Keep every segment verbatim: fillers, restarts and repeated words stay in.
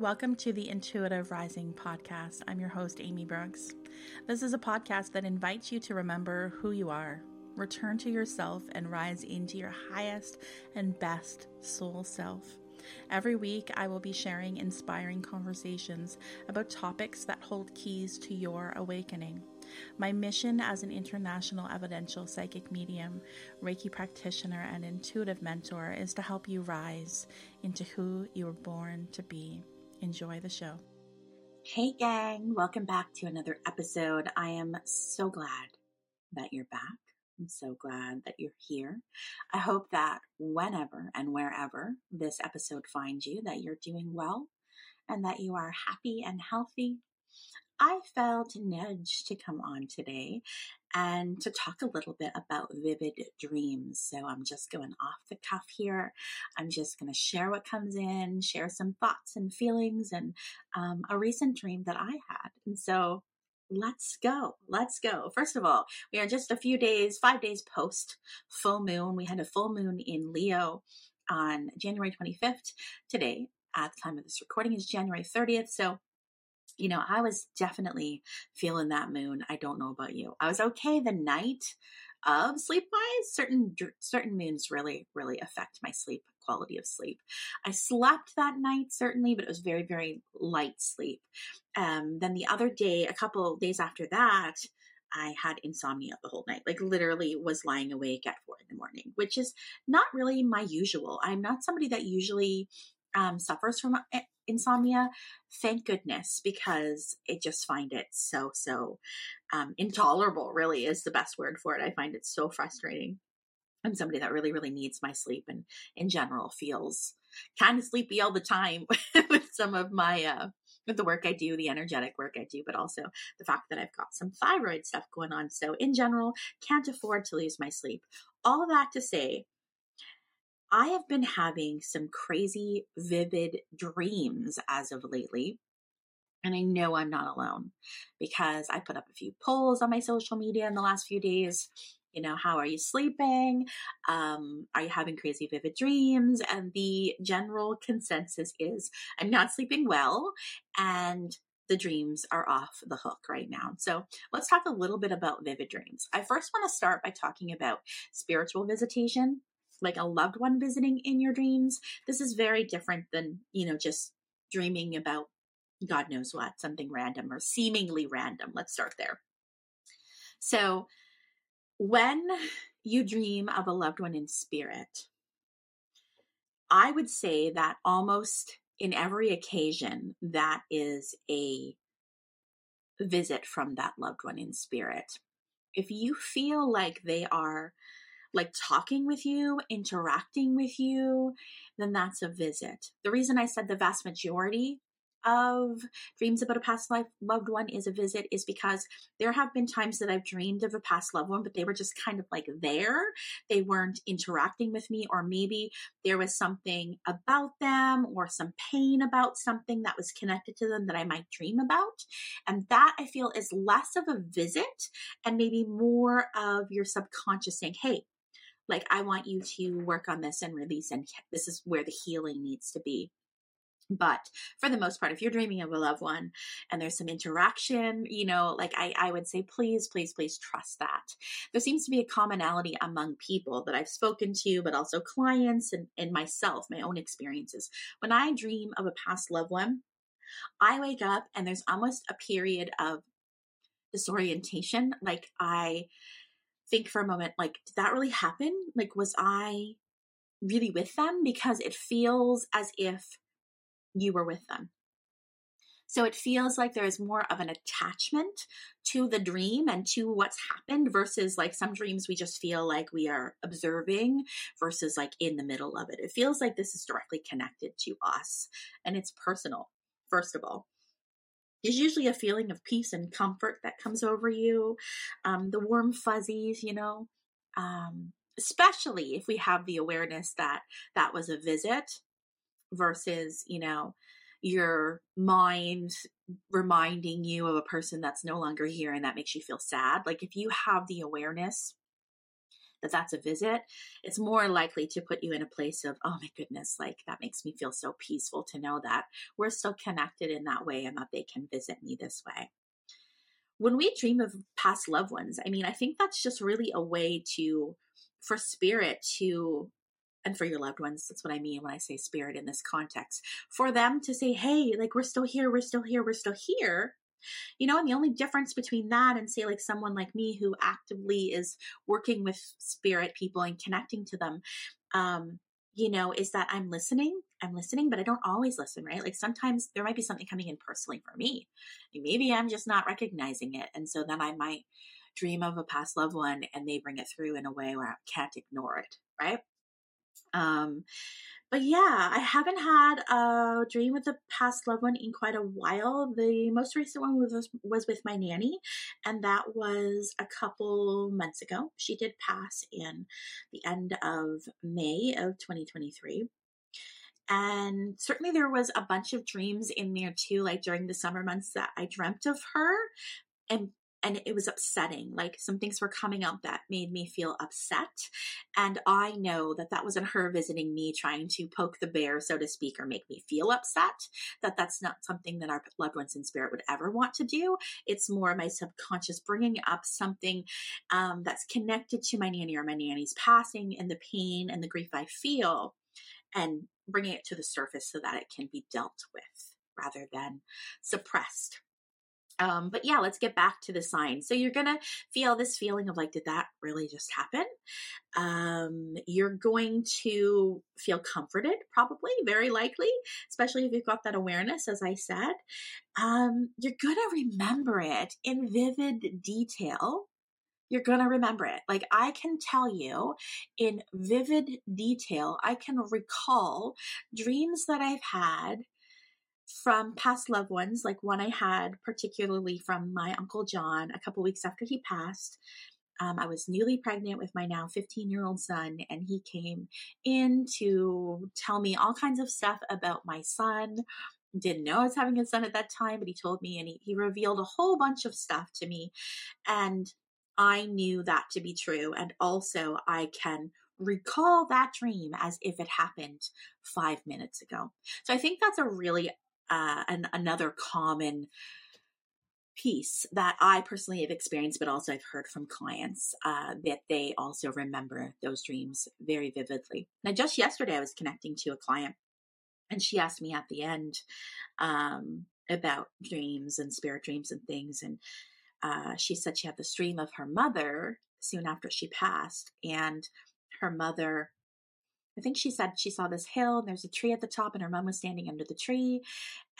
Welcome to the Intuitive Rising Podcast. I'm your host, Amy Brooks. This is a podcast that invites you to remember who you are, return to yourself, and rise into your highest and best soul self. Every week, I will be sharing inspiring conversations about topics that hold keys to your awakening. My mission as an international evidential psychic medium, Reiki practitioner, and intuitive mentor is to help you rise into who you were born to be. Enjoy the show. Hey, gang. Welcome back to another episode. I am so glad that you're back. I'm so glad that you're here. I hope that whenever and wherever this episode finds you, that you're doing well and that you are happy and healthy. I felt nudged to come on today and to talk a little bit about vivid dreams. So I'm just going off the cuff here. I'm just going to share what comes in, share some thoughts and feelings and um, a recent dream that I had. And so Let's go. Let's go. First of all, we are just a few days, five days post full moon. We had a full moon in Leo on January twenty-fifth. Today, at the time of this recording, is January thirtieth. So, you know, I was definitely feeling that moon. I don't know about you. I was okay the night of sleep-wise. Certain, certain moons really, really affect my sleep, quality of sleep. I slept that night, certainly, but it was very, very light sleep. Um, then the other day, a couple days after that, I had insomnia the whole night, like literally was lying awake at four in the morning, which is not really my usual. I'm not somebody that usually um, suffers from insomnia. Thank goodness, because I just find it so, so um, intolerable, really is the best word for it. I find it so frustrating. I'm somebody that really, really needs my sleep and in general feels kind of sleepy all the time with some of my, uh, with the work I do, the energetic work I do, but also the fact that I've got some thyroid stuff going on. So in general, can't afford to lose my sleep. All that to say, I have been having some crazy, vivid dreams as of lately. And I know I'm not alone because I put up a few polls on my social media in the last few days. You know, how are you sleeping? Um, are you having crazy, vivid dreams? And the general consensus is I'm not sleeping well and the dreams are off the hook right now. So let's talk a little bit about vivid dreams. I first want to start by talking about spiritual visitation, like a loved one visiting in your dreams. This is very different than, you know, just dreaming about God knows what, something random or seemingly random. Let's start there. So when you dream of a loved one in spirit, I would say that almost in every occasion, that is a visit from that loved one in spirit. If you feel like they are like talking with you, interacting with you, then that's a visit. The reason I said the vast majority of dreams about a past life loved one is a visit is because there have been times that I've dreamed of a past loved one, but they were just kind of like there. They weren't interacting with me, or maybe there was something about them or some pain about something that was connected to them that I might dream about. And that I feel is less of a visit and maybe more of your subconscious saying, hey, like I want you to work on this and release, and this is where the healing needs to be. But for the most part, if you're dreaming of a loved one and there's some interaction, you know, like I, I would say, please, please, please trust that. There seems to be a commonality among people that I've spoken to, but also clients and, and myself, my own experiences. When I dream of a past loved one, I wake up and there's almost a period of disorientation. Like I think for a moment, like, did that really happen? Like, was I really with them? Because it feels as if you were with them. So it feels like there is more of an attachment to the dream and to what's happened versus like some dreams we just feel like we are observing versus like in the middle of it. It feels like this is directly connected to us and it's personal, first of all. There's usually a feeling of peace and comfort that comes over you, um, the warm fuzzies, you know, um, especially if we have the awareness that that was a visit. Versus, you know, your mind reminding you of a person that's no longer here and that makes you feel sad. Like if you have the awareness that that's a visit, it's more likely to put you in a place of, oh my goodness, like that makes me feel so peaceful to know that we're still connected in that way and that they can visit me this way. When we dream of past loved ones, I mean, I think that's just really a way to, for spirit to, and for your loved ones, that's what I mean when I say spirit in this context, for them to say, hey, like, we're still here, we're still here, we're still here. You know, and the only difference between that and say like someone like me who actively is working with spirit people and connecting to them, um, you know, is that I'm listening, I'm listening, but I don't always listen, right? Like sometimes there might be something coming in personally for me. Maybe I'm just not recognizing it. And so then I might dream of a past loved one and they bring it through in a way where I can't ignore it, right? Um, but yeah, I haven't had a dream with a past loved one in quite a while. The most recent one was, was with my nanny, and that was a couple months ago. She did pass in the end of May of twenty twenty-three. And certainly there was a bunch of dreams in there too, like during the summer months that I dreamt of her, and And it was upsetting. Like some things were coming up that made me feel upset. And I know that that wasn't her visiting me trying to poke the bear, so to speak, or make me feel upset. That that's not something that our loved ones in spirit would ever want to do. It's more my subconscious bringing up something um, that's connected to my nanny or my nanny's passing and the pain and the grief I feel and bringing it to the surface so that it can be dealt with rather than suppressed. Um, but yeah, let's get back to the sign. So you're going to feel this feeling of like, did that really just happen? Um, you're going to feel comforted, probably, very likely, especially if you've got that awareness, as I said. Um, you're going to remember it in vivid detail. You're going to remember it. Like I can tell you in vivid detail, I can recall dreams that I've had from past loved ones, like one I had particularly from my Uncle John a couple weeks after he passed. Um, I was newly pregnant with my now fifteen-year-old son, and he came in to tell me all kinds of stuff about my son. Didn't know I was having a son at that time, but he told me, and he, he revealed a whole bunch of stuff to me, and I knew that to be true. And also, I can recall that dream as if it happened five minutes ago. So I think that's a really Uh, and another common piece that I personally have experienced, but also I've heard from clients uh, that they also remember those dreams very vividly. Now, just yesterday, I was connecting to a client, and she asked me at the end um, about dreams and spirit dreams and things. And uh, she said she had this dream of her mother soon after she passed, and her mother, I think she said she saw this hill and there's a tree at the top and her mom was standing under the tree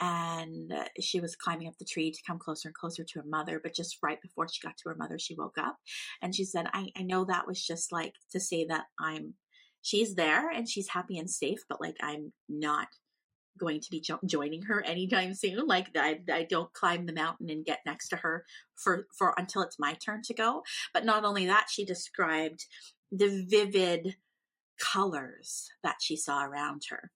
and she was climbing up the tree to come closer and closer to her mother. But just right before she got to her mother, she woke up and she said, I, I know that was just like to say that I'm, she's there and she's happy and safe, but like, I'm not going to be jo- joining her anytime soon. Like I, I don't climb the mountain and get next to her for, for until it's my turn to go. But not only that, she described the vivid colors that she saw around her.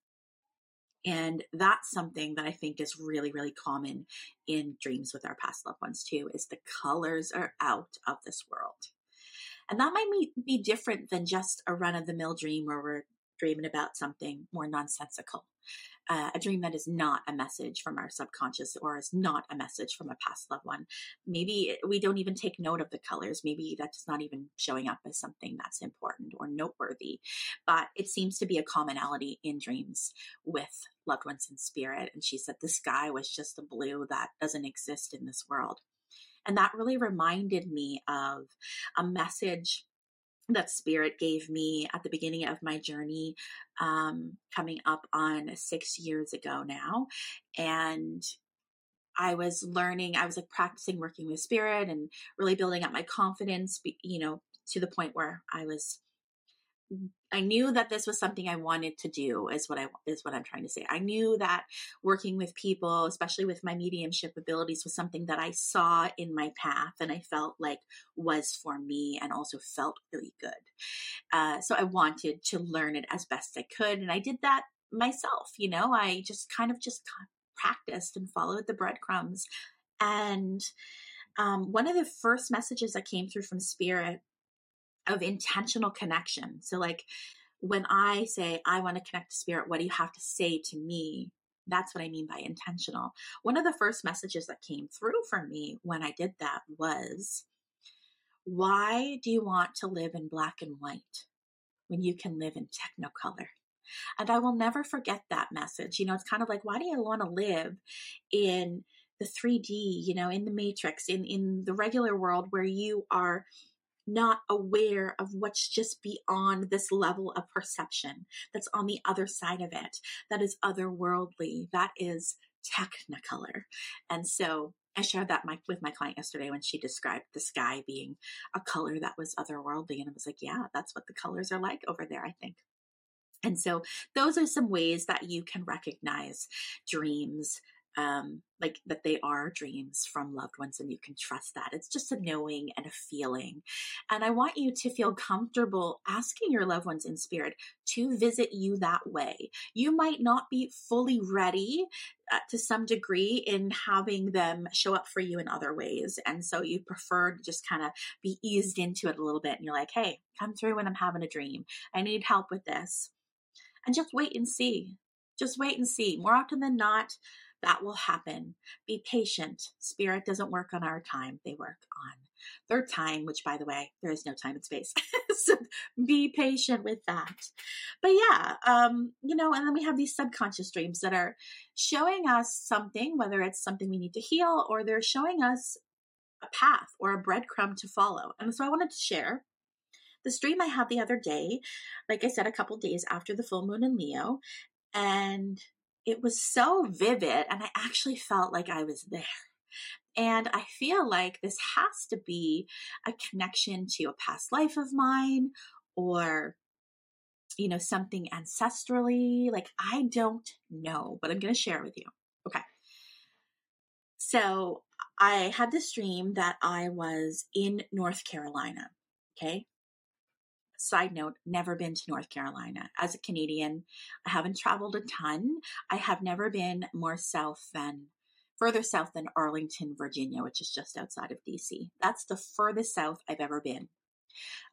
And that's something that I think is really, really common in dreams with our past loved ones too, is the colors are out of this world. And that might be different than just a run-of-the-mill dream where we're dreaming about something more nonsensical. Uh, a dream that is not a message from our subconscious or is not a message from a past loved one. Maybe we don't even take note of the colors. Maybe that's not even showing up as something that's important or noteworthy. But it seems to be a commonality in dreams with loved ones in spirit. And she said the sky was just a blue that doesn't exist in this world. And that really reminded me of a message that spirit gave me at the beginning of my journey, um, coming up on six years ago now. And I was learning, I was like practicing working with spirit and really building up my confidence, you know, to the point where I was, I knew that this was something I wanted to do is what I, is what I'm trying to say. I knew that working with people, especially with my mediumship abilities, was something that I saw in my path and I felt like was for me and also felt really good. Uh, so I wanted to learn it as best I could. And I did that myself, you know, I just kind of just practiced and followed the breadcrumbs. And um, one of the first messages that came through from spirit of intentional connection. So like when I say, I want to connect to spirit, what do you have to say to me? That's what I mean by intentional. One of the first messages that came through for me when I did that was, why do you want to live in black and white when you can live in technicolor? And I will never forget that message. You know, it's kind of like, why do you want to live in the three D, you know, in the matrix, in, in the regular world where you are not aware of what's just beyond this level of perception, that's on the other side of it, that is otherworldly, that is technicolor. And so I shared that my, with my client yesterday when she described the sky being a color that was otherworldly. And I was like, yeah, that's what the colors are like over there, I think. And so those are some ways that you can recognize dreams, um, like that they are dreams from loved ones, and you can trust that. It's just a knowing and a feeling. And I want you to feel comfortable asking your loved ones in spirit to visit you that way. You might not be fully ready uh, to some degree in having them show up for you in other ways. And so you prefer to just kind of be eased into it a little bit. And you're like, hey, come through when I'm having a dream. I need help with this. And just wait and see. Just wait and see. More often than not, that will happen. Be patient. Spirit doesn't work on our time. They work on their time, which, by the way, there is no time and space. So be patient with that. But yeah, um, you know, and then we have these subconscious dreams that are showing us something, whether it's something we need to heal, or they're showing us a path or a breadcrumb to follow. And so I wanted to share this dream I had the other day, like I said, a couple days after the full moon in Leo, and it was so vivid, and I actually felt like I was there. And I feel like this has to be a connection to a past life of mine, or, you know, something ancestrally. Like, I don't know, but I'm going to share it with you. Okay. So I had this dream that I was in North Carolina. Okay. Side note, never been to North Carolina. As a Canadian, I haven't traveled a ton. I have never been more south than, further south than Arlington, Virginia, which is just outside of D C. That's the furthest south I've ever been.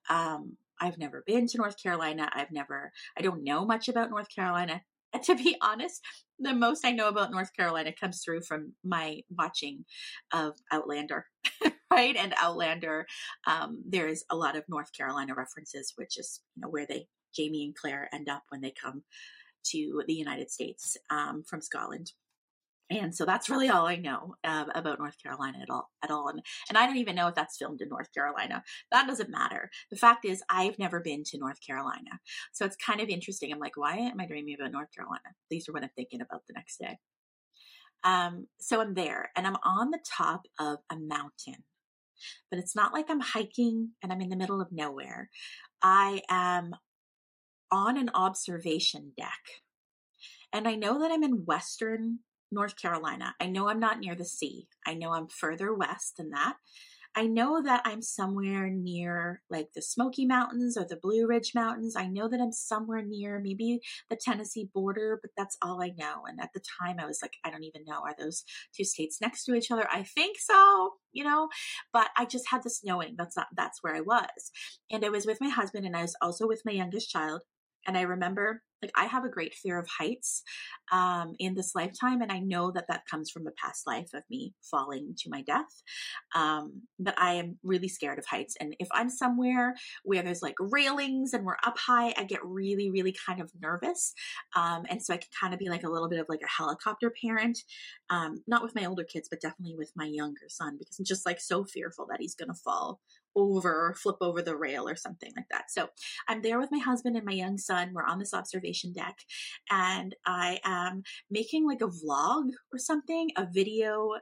Um, I've never been to North Carolina. I've never, I don't know much about North Carolina. To be honest, the most I know about North Carolina comes through from my watching of Outlander. Right. And Outlander, um, there is a lot of North Carolina references, which is, you know, where they, Jamie and Claire, end up when they come to the United States um, from Scotland. And so that's really all I know uh, about North Carolina at all, at all. And, and I don't even know if that's filmed in North Carolina. That doesn't matter. The fact is, I've never been to North Carolina. So it's kind of interesting. I'm like, why am I dreaming about North Carolina? These are what I'm thinking about the next day. Um, so I'm there, and I'm on the top of a mountain. But it's not like I'm hiking and I'm in the middle of nowhere. I am on an observation deck. And I know that I'm in Western North Carolina. I know I'm not near the sea. I know I'm further west than that. I know that I'm somewhere near like the Smoky Mountains or the Blue Ridge Mountains. I know that I'm somewhere near maybe the Tennessee border, but that's all I know. And at the time I was like, I don't even know. Are those two states next to each other? I think so, you know, but I just had this knowing that's not, that's where I was. And I was with my husband, and I was also with my youngest child. And I remember, like, I have a great fear of heights um, in this lifetime. And I know that that comes from a past life of me falling to my death. Um, but I am really scared of heights. And if I'm somewhere where there's like railings and we're up high, I get really, really kind of nervous. Um, and so I can kind of be like a little bit of like a helicopter parent, um, not with my older kids, but definitely with my younger son, because I'm just like so fearful that he's going to fall over or flip over the rail or something like that. So I'm there with my husband and my young son. We're on this observation deck, and I am making like a vlog or something, a video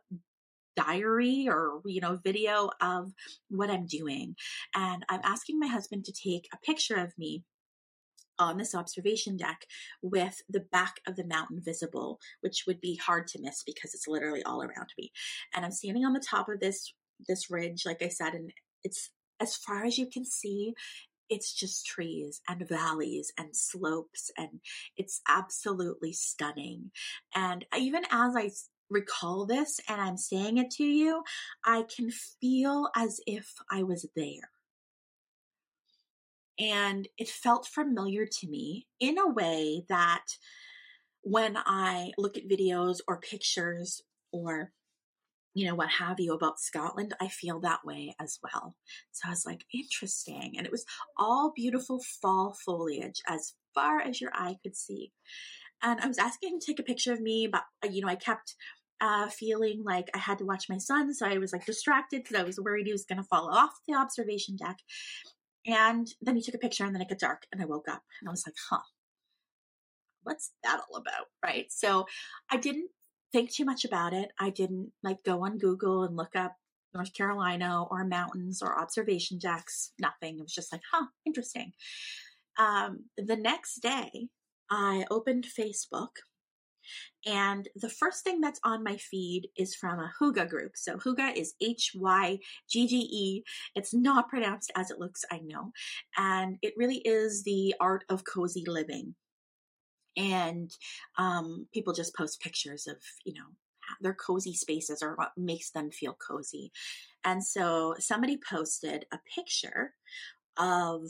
diary or, you know, video of what I'm doing. And I'm asking my husband to take a picture of me on this observation deck with the back of the mountain visible, which would be hard to miss because it's literally all around me. And I'm standing on the top of this, this ridge, like I said, and it's as far as you can see, it's just trees and valleys and slopes, and it's absolutely stunning. And even as I recall this and I'm saying it to you, I can feel as if I was there. and it felt familiar to me in a way that when I look at videos or pictures or, you know, what have you about Scotland, I feel that way as well. So I was like, interesting. And it was all beautiful fall foliage as far as your eye could see. And I was asking him to take a picture of me, but, you know, I kept uh, feeling like I had to watch my son. So I was like distracted because I was worried he was going to fall off the observation deck. And then he took a picture and then it got dark and I woke up and I was like, huh, what's that all about? Right. So I didn't think too much about it. I didn't like go on Google and look up North Carolina or mountains or observation decks, nothing. It was just like, huh, interesting. Um, the next day, I opened Facebook, and the first thing that's on my feed is from a Hygge group. So Hygge is H Y G G E. It's not pronounced as it looks, I know. And it really is the art of cozy living. And um, people just post pictures of, you know, their cozy spaces or what makes them feel cozy. And so somebody posted a picture of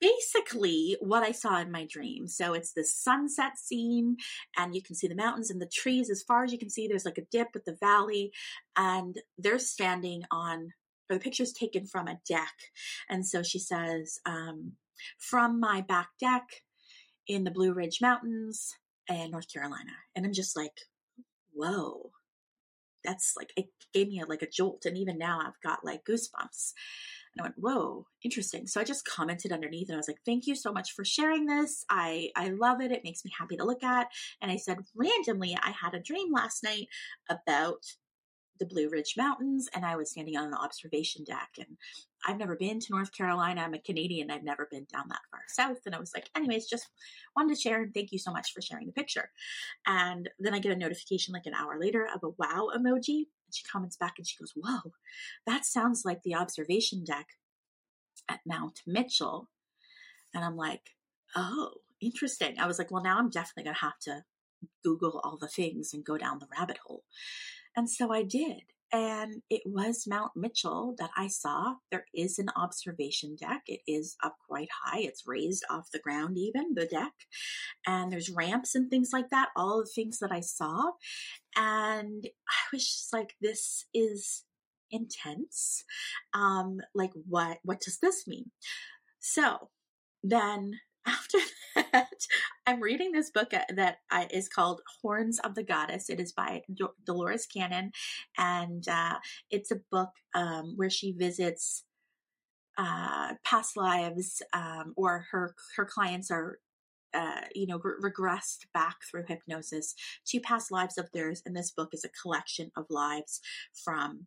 basically what I saw in my dream. So it's this sunset scene and you can see the mountains and the trees as far as you can see. There's like a dip with the valley, and they're standing on, or the picture's taken from a deck. And so she says, um, from my back deck in the Blue Ridge Mountains in North Carolina. And I'm just like, whoa, that's like, it gave me a, like a jolt. And even now I've got like goosebumps. And I went, whoa, interesting. So I just commented underneath and I was like, thank you so much for sharing this. I, I love it. It makes me happy to look at. And I said, randomly, I had a dream last night about the Blue Ridge Mountains and I was standing on an observation deck, and I've never been to North Carolina. I'm a Canadian. I've never been down that far south. And I was like, anyways, just wanted to share and thank you so much for sharing the picture. And then I get a notification like an hour later of a wow emoji. She comments back and she goes, whoa, that sounds like the observation deck at Mount Mitchell. And I'm like, oh, interesting. I was like, well, now I'm definitely going to have to Google all the things and go down the rabbit hole. And so I did. And it was Mount Mitchell that I saw. There is an observation deck. It is up quite high. It's raised off the ground, even the deck. And there's ramps and things like that, all the things that I saw. And I was just like, this is intense. Um, like, what, what does this mean? So then after that, I'm reading this book that I, is called Horns of the Goddess. It is by Do- Dolores Cannon. And uh, it's a book um, where she visits uh, past lives um, or her, her clients are, uh, you know, re- regressed back through hypnosis to past lives of theirs. And this book is a collection of lives from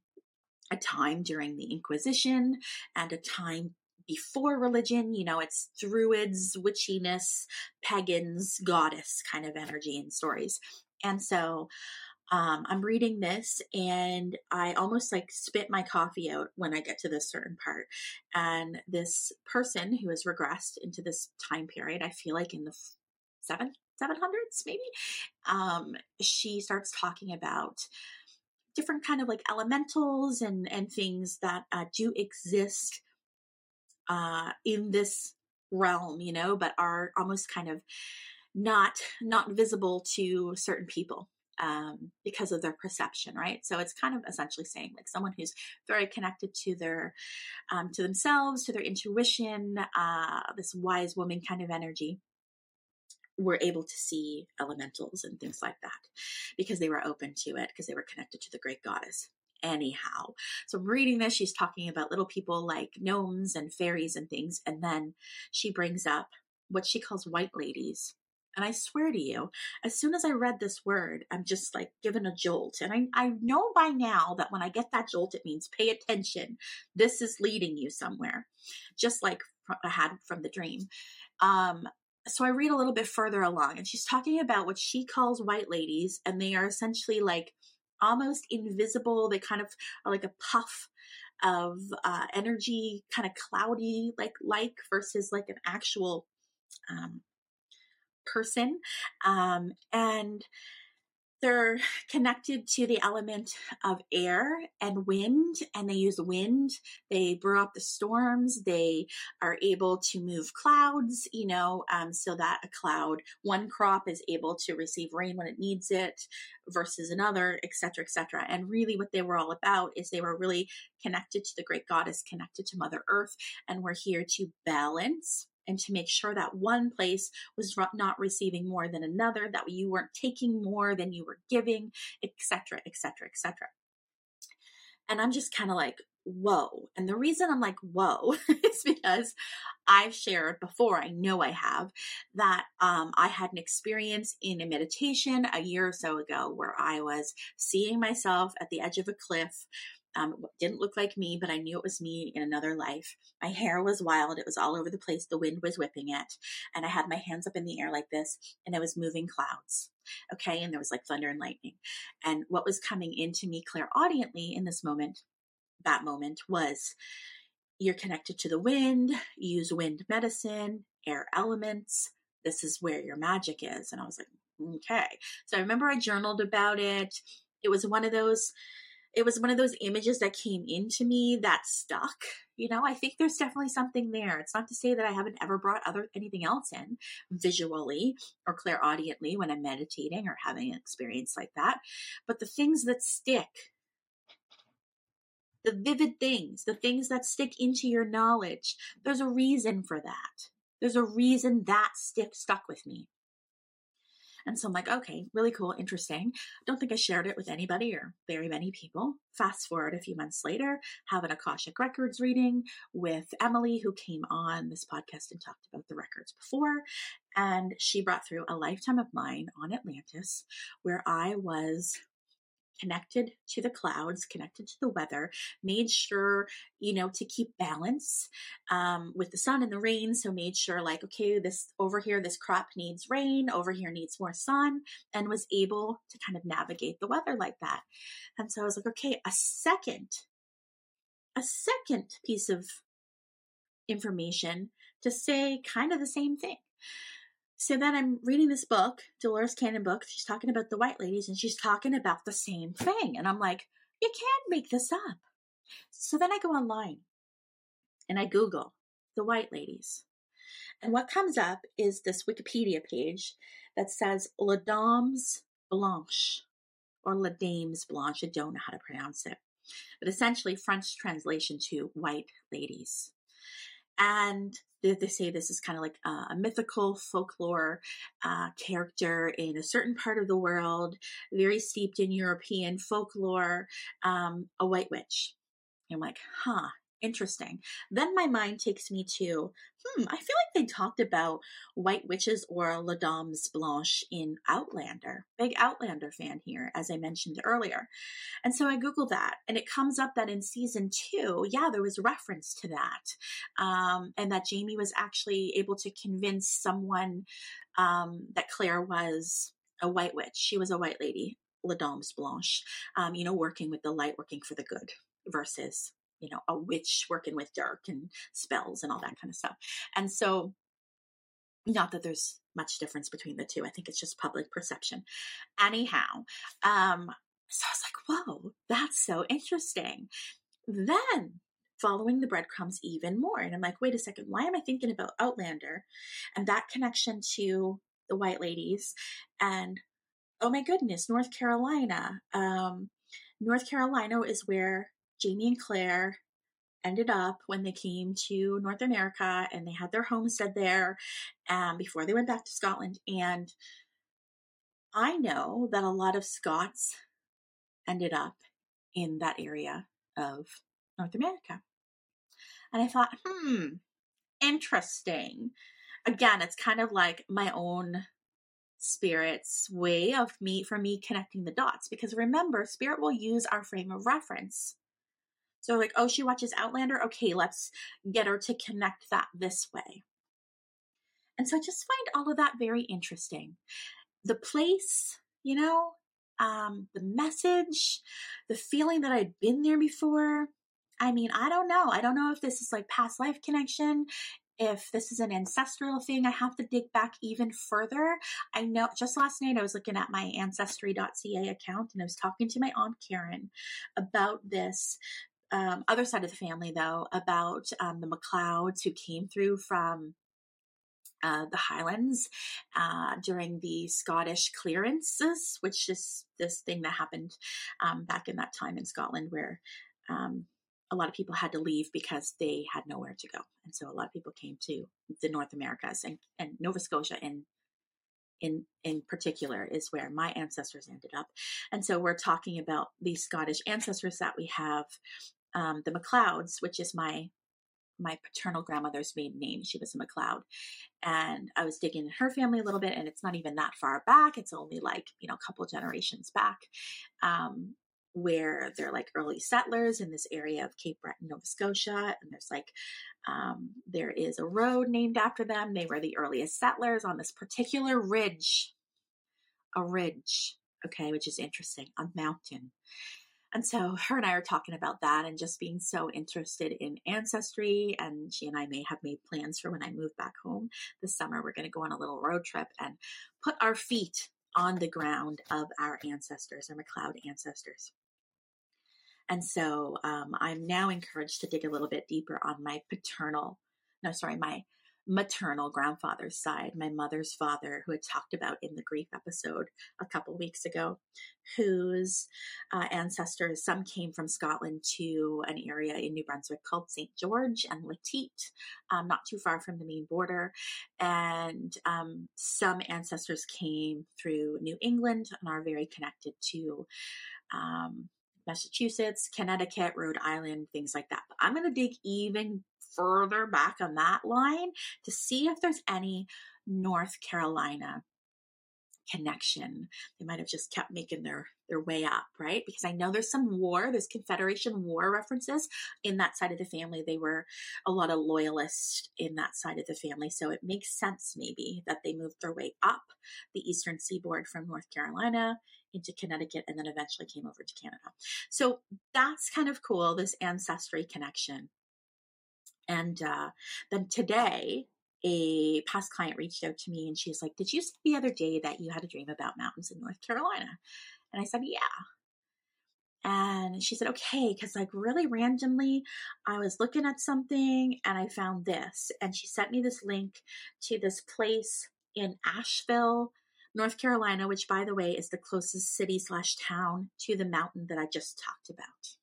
a time during the Inquisition and a time before religion. You know, it's Druids, witchiness, pagans, goddess kind of energy and stories. And so um, I'm reading this and I almost like spit my coffee out when I get to this certain part. And this person who has regressed into this time period, I feel like in the seven, seven hundreds maybe, um, she starts talking about different kind of like elementals and, and things that uh, do exist uh, in this realm, you know, but are almost kind of not, not visible to certain people, um, because of their perception. Right. So it's kind of essentially saying like someone who's very connected to their, um, to themselves, to their intuition, uh, this wise woman kind of energy, were able to see elementals and things like that because they were open to it, because they were connected to the great goddess. Anyhow, so I'm reading this. She's talking about little people like gnomes and fairies and things. And then she brings up what she calls white ladies. And I swear to you, as soon as I read this word, I'm just like given a jolt. And I, I know by now that when I get that jolt, it means pay attention. This is leading you somewhere, just like I had from the dream. Um, so I read a little bit further along, and she's talking about what she calls white ladies. And they are essentially like almost invisible. They kind of are like a puff of uh, energy, kind of cloudy, like like versus like an actual um, person. Um, and They're connected to the element of air and wind, and they use wind. They brew up the storms. They are able to move clouds, you know, um, so that a cloud, one crop is able to receive rain when it needs it versus another, et cetera, et cetera. And really what they were all about is they were really connected to the great goddess, connected to Mother Earth, and we're here to balance and to make sure that one place was not receiving more than another, that you weren't taking more than you were giving, et cetera, et cetera, et cetera. And I'm just kind of like, whoa. And the reason I'm like, whoa, is because I've shared before, I know I have, that um, I had an experience in a meditation a year or so ago where I was seeing myself at the edge of a cliff. Um, didn't look like me, but I knew it was me in another life. My hair was wild. It was all over the place. The wind was whipping it. And I had my hands up in the air like this, and I was moving clouds. Okay. And there was like thunder and lightning. And what was coming into me clairaudiently in this moment, that moment, was you're connected to the wind, use wind medicine, air elements. This is where your magic is. And I was like, okay. So I remember I journaled about it. It was one of those It was one of those images that came into me that stuck. You know, I think there's definitely something there. It's not to say that I haven't ever brought other anything else in visually or clairaudiently when I'm meditating or having an experience like that. But the things that stick, the vivid things, the things that stick into your knowledge, there's a reason for that. There's a reason that stick stuck with me. And so I'm like, okay, really cool, interesting. I don't think I shared it with anybody or very many people. Fast forward a few months later, have an Akashic Records reading with Emily, who came on this podcast and talked about the records before. And she brought through a lifetime of mine on Atlantis, where I was connected to the clouds, connected to the weather, made sure, you know, to keep balance um, with the sun and the rain. So made sure like, okay, this over here, this crop needs rain, over here needs more sun, and was able to kind of navigate the weather like that. And so I was like, okay, a second, a second piece of information to say kind of the same thing. So then I'm reading this book, Dolores Cannon book. She's talking about the white ladies, and she's talking about the same thing. And I'm like, you can't make this up. So then I go online and I Google the white ladies. And what comes up is this Wikipedia page that says les dames blanches or les dames blanches. I don't know how to pronounce it, but essentially French translation to white ladies. And they, they say this is kind of like a, a mythical folklore uh, character in a certain part of the world, very steeped in European folklore, um, a white witch. And I'm like, huh, interesting. Then my mind takes me to, hmm, I feel like they talked about white witches or les dames blanches in Outlander. Big Outlander fan here, as I mentioned earlier. And so I Googled that, and it comes up that in season two, yeah, there was reference to that. Um, and that Jamie was actually able to convince someone um, that Claire was a white witch. She was a white lady, les dames blanches, um, you know, working with the light, working for the good versus, you know, a witch working with dark and spells and all that kind of stuff. And so, not that there's much difference between the two. I think it's just public perception. Anyhow, um, so I was like, whoa, that's so interesting. Then following the breadcrumbs even more. And I'm like, wait a second, why am I thinking about Outlander and that connection to the white ladies? And oh my goodness, North Carolina. Um, North Carolina is where Jamie and Claire ended up when they came to North America, and they had their homestead there um, before they went back to Scotland. And I know that a lot of Scots ended up in that area of North America. And I thought, hmm, interesting. Again, it's kind of like my own spirit's way of me, for me connecting the dots, because remember, spirit will use our frame of reference. So like, oh, she watches Outlander. Okay, let's get her to connect that this way. And so I just find all of that very interesting. The place, you know, um, the message, the feeling that I'd been there before. I mean, I don't know. I don't know if this is like past life connection, if this is an ancestral thing, I have to dig back even further. I know just last night I was looking at my ancestry dot c a account and I was talking to my Aunt Karen about this. Um, other side of the family, though, about um, the MacLeods who came through from uh, the Highlands uh, during the Scottish clearances, which is this thing that happened um, back in that time in Scotland where um, a lot of people had to leave because they had nowhere to go. And so a lot of people came to the North Americas and, and Nova Scotia in In, in particular is where my ancestors ended up. And so we're talking about the Scottish ancestors that we have, um, the MacLeods, which is my, my paternal grandmother's maiden name. She was a MacLeod. And I was digging in her family a little bit, and it's not even that far back. It's only like, you know, a couple generations back, um, where they're like early settlers in this area of Cape Breton, Nova Scotia. And there's like, um, there is a road named after them. They were the earliest settlers on this particular ridge, a ridge, okay, which is interesting, a mountain. And so her and I are talking about that and just being so interested in ancestry. And she and I may have made plans for when I move back home this summer. We're going to go on a little road trip and put our feet on the ground of our ancestors, our MacLeod ancestors. And so um, I'm now encouraged to dig a little bit deeper on my paternal, no, sorry, my maternal grandfather's side, my mother's father, who I talked about in the grief episode a couple weeks ago, whose uh, ancestors, some came from Scotland to an area in New Brunswick called Saint George and Latite, um, not too far from the Maine border. And um, some ancestors came through New England and are very connected to um, Massachusetts, Connecticut, Rhode Island, things like that. But I'm going to dig even further back on that line to see if there's any North Carolina connection. They might have just kept making their, their way up, right? Because I know there's some war, there's Confederation War references in that side of the family. They were a lot of loyalists in that side of the family. So it makes sense maybe that they moved their way up the eastern seaboard from North Carolina into Connecticut, and then eventually came over to Canada. So that's kind of cool, this ancestry connection. And uh, then today, a past client reached out to me and she's like, "Did you say the other day that you had a dream about mountains in North Carolina?" And I said, "Yeah." And she said, "Okay, because like really randomly, I was looking at something and I found this." And she sent me this link to this place in Asheville, North Carolina, which, by the way, is the closest city slash town to the mountain that I just talked about.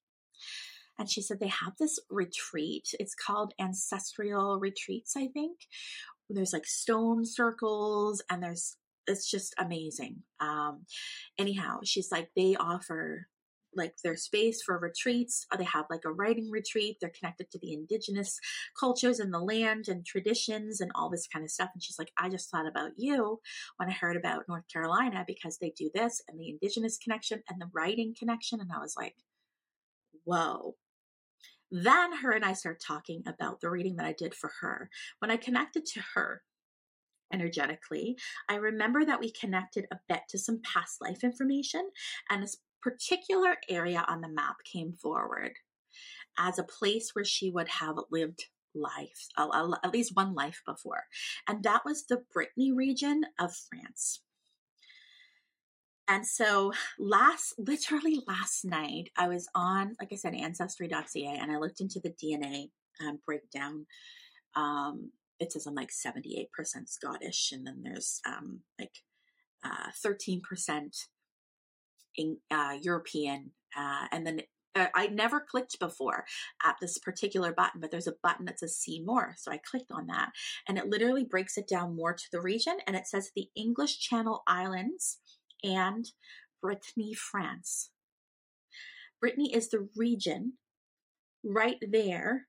And she said they have this retreat. It's called Ancestral Retreats, I think. There's like stone circles and there's, it's just amazing. Um, anyhow, she's like, they offer like their space for retreats. They have like a writing retreat. They're connected to the indigenous cultures and the land and traditions and all this kind of stuff. And she's like, "I just thought about you when I heard about North Carolina, because they do this and the indigenous connection and the writing connection." And I was like, whoa. Then her and I start talking about the reading that I did for her. When I connected to her energetically, I remember that we connected a bit to some past life information, and this particular area on the map came forward as a place where she would have lived life, at least one life before. And that was the Brittany region of France. And so last, literally last night, I was on, like I said, ancestry dot c a, and I looked into the D N A um, breakdown. Um, it says I'm like seventy-eight percent Scottish, and then there's um, like uh, thirteen percent in, uh, European. Uh, and then uh, I never clicked before at this particular button, but there's a button that says see more. So I clicked on that, and it literally breaks it down more to the region. And it says the English Channel Islands and Brittany, France. Brittany is the region right there.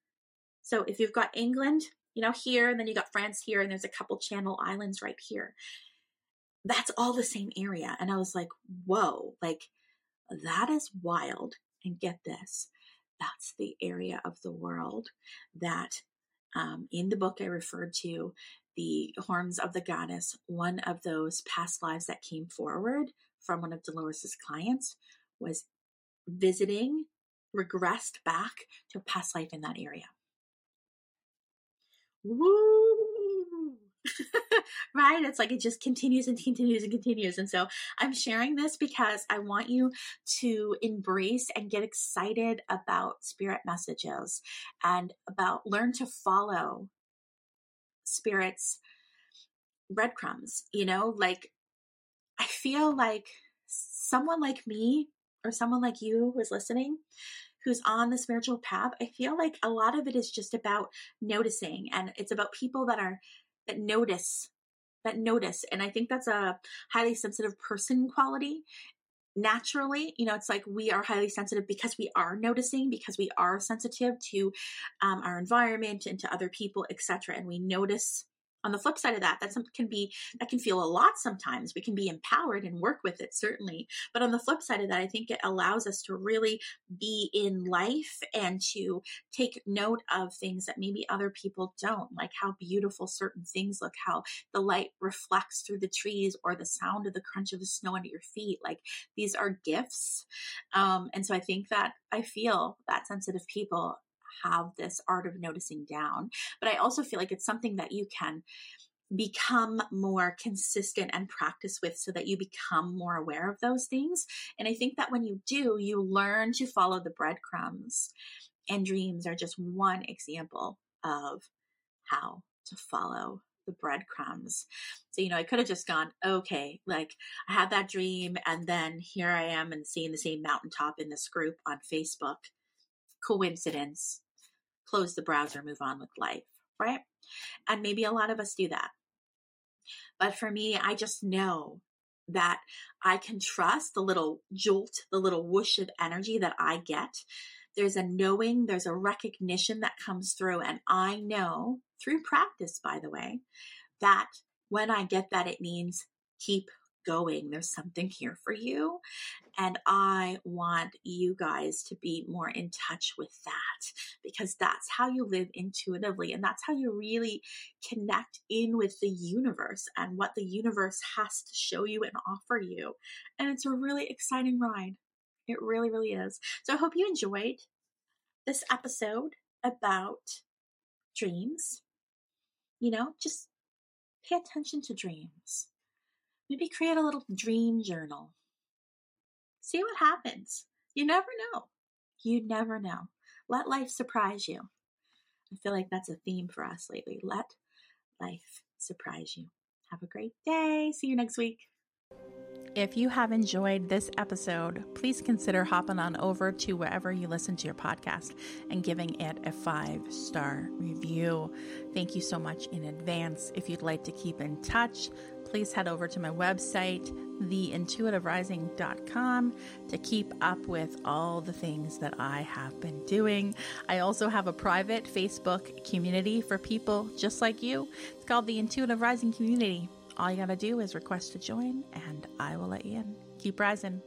So if you've got England, you know, here, and then you got France here, and there's a couple Channel Islands right here. That's all the same area. And I was like, whoa, like that is wild. And get this, that's the area of the world that um, in the book I referred to, the Horns of the Goddess, one of those past lives that came forward from one of Dolores's clients, was visiting, regressed back to a past life in that area. woo, right? It's like it just continues and continues and continues. And so I'm sharing this because I want you to embrace and get excited about spirit messages and about learn to follow spirit's breadcrumbs. You know, like I feel like someone like me or someone like you who is listening, who's on the spiritual path, I feel like a lot of it is just about noticing, and it's about people that are, that notice, that notice. And I think that's a highly sensitive person quality. Naturally, you know, it's like we are highly sensitive because we are noticing, because we are sensitive to um, our environment and to other people, et cetera. And we notice. On the flip side of that, that can be, that can feel a lot sometimes. We can be empowered and work with it, certainly. But on the flip side of that, I think it allows us to really be in life and to take note of things that maybe other people don't, like how beautiful certain things look, how the light reflects through the trees or the sound of the crunch of the snow under your feet. Like these are gifts. Um, and so I think that I feel that sensitive people have this art of noticing down, but I also feel like it's something that you can become more consistent and practice with so that you become more aware of those things. And I think that when you do, you learn to follow the breadcrumbs, and dreams are just one example of how to follow the breadcrumbs. So, you know, I could have just gone, okay, like I had that dream and then here I am and seeing the same mountaintop in this group on Facebook. Coincidence, close the browser, move on with life, right? And maybe a lot of us do that. But for me, I just know that I can trust the little jolt, the little whoosh of energy that I get. There's a knowing, there's a recognition that comes through. And I know through practice, by the way, that when I get that, it means keep going. There's something here for you. And I want you guys to be more in touch with that, because that's how you live intuitively. And that's how you really connect in with the universe and what the universe has to show you and offer you. And it's a really exciting ride. It really, really is. So I hope you enjoyed this episode about dreams. You know, just pay attention to dreams. Maybe create a little dream journal. See what happens. You never know. You never know. Let life surprise you. I feel like that's a theme for us lately. Let life surprise you. Have a great day. See you next week. If you have enjoyed this episode, please consider hopping on over to wherever you listen to your podcast and giving it a five-star review. Thank you so much in advance. If you'd like to keep in touch, please head over to my website, the intuitive rising dot com, to keep up with all the things that I have been doing. I also have a private Facebook community for people just like you. It's called the Intuitive Rising Community. All you gotta do is request to join, and I will let you in. Keep rising.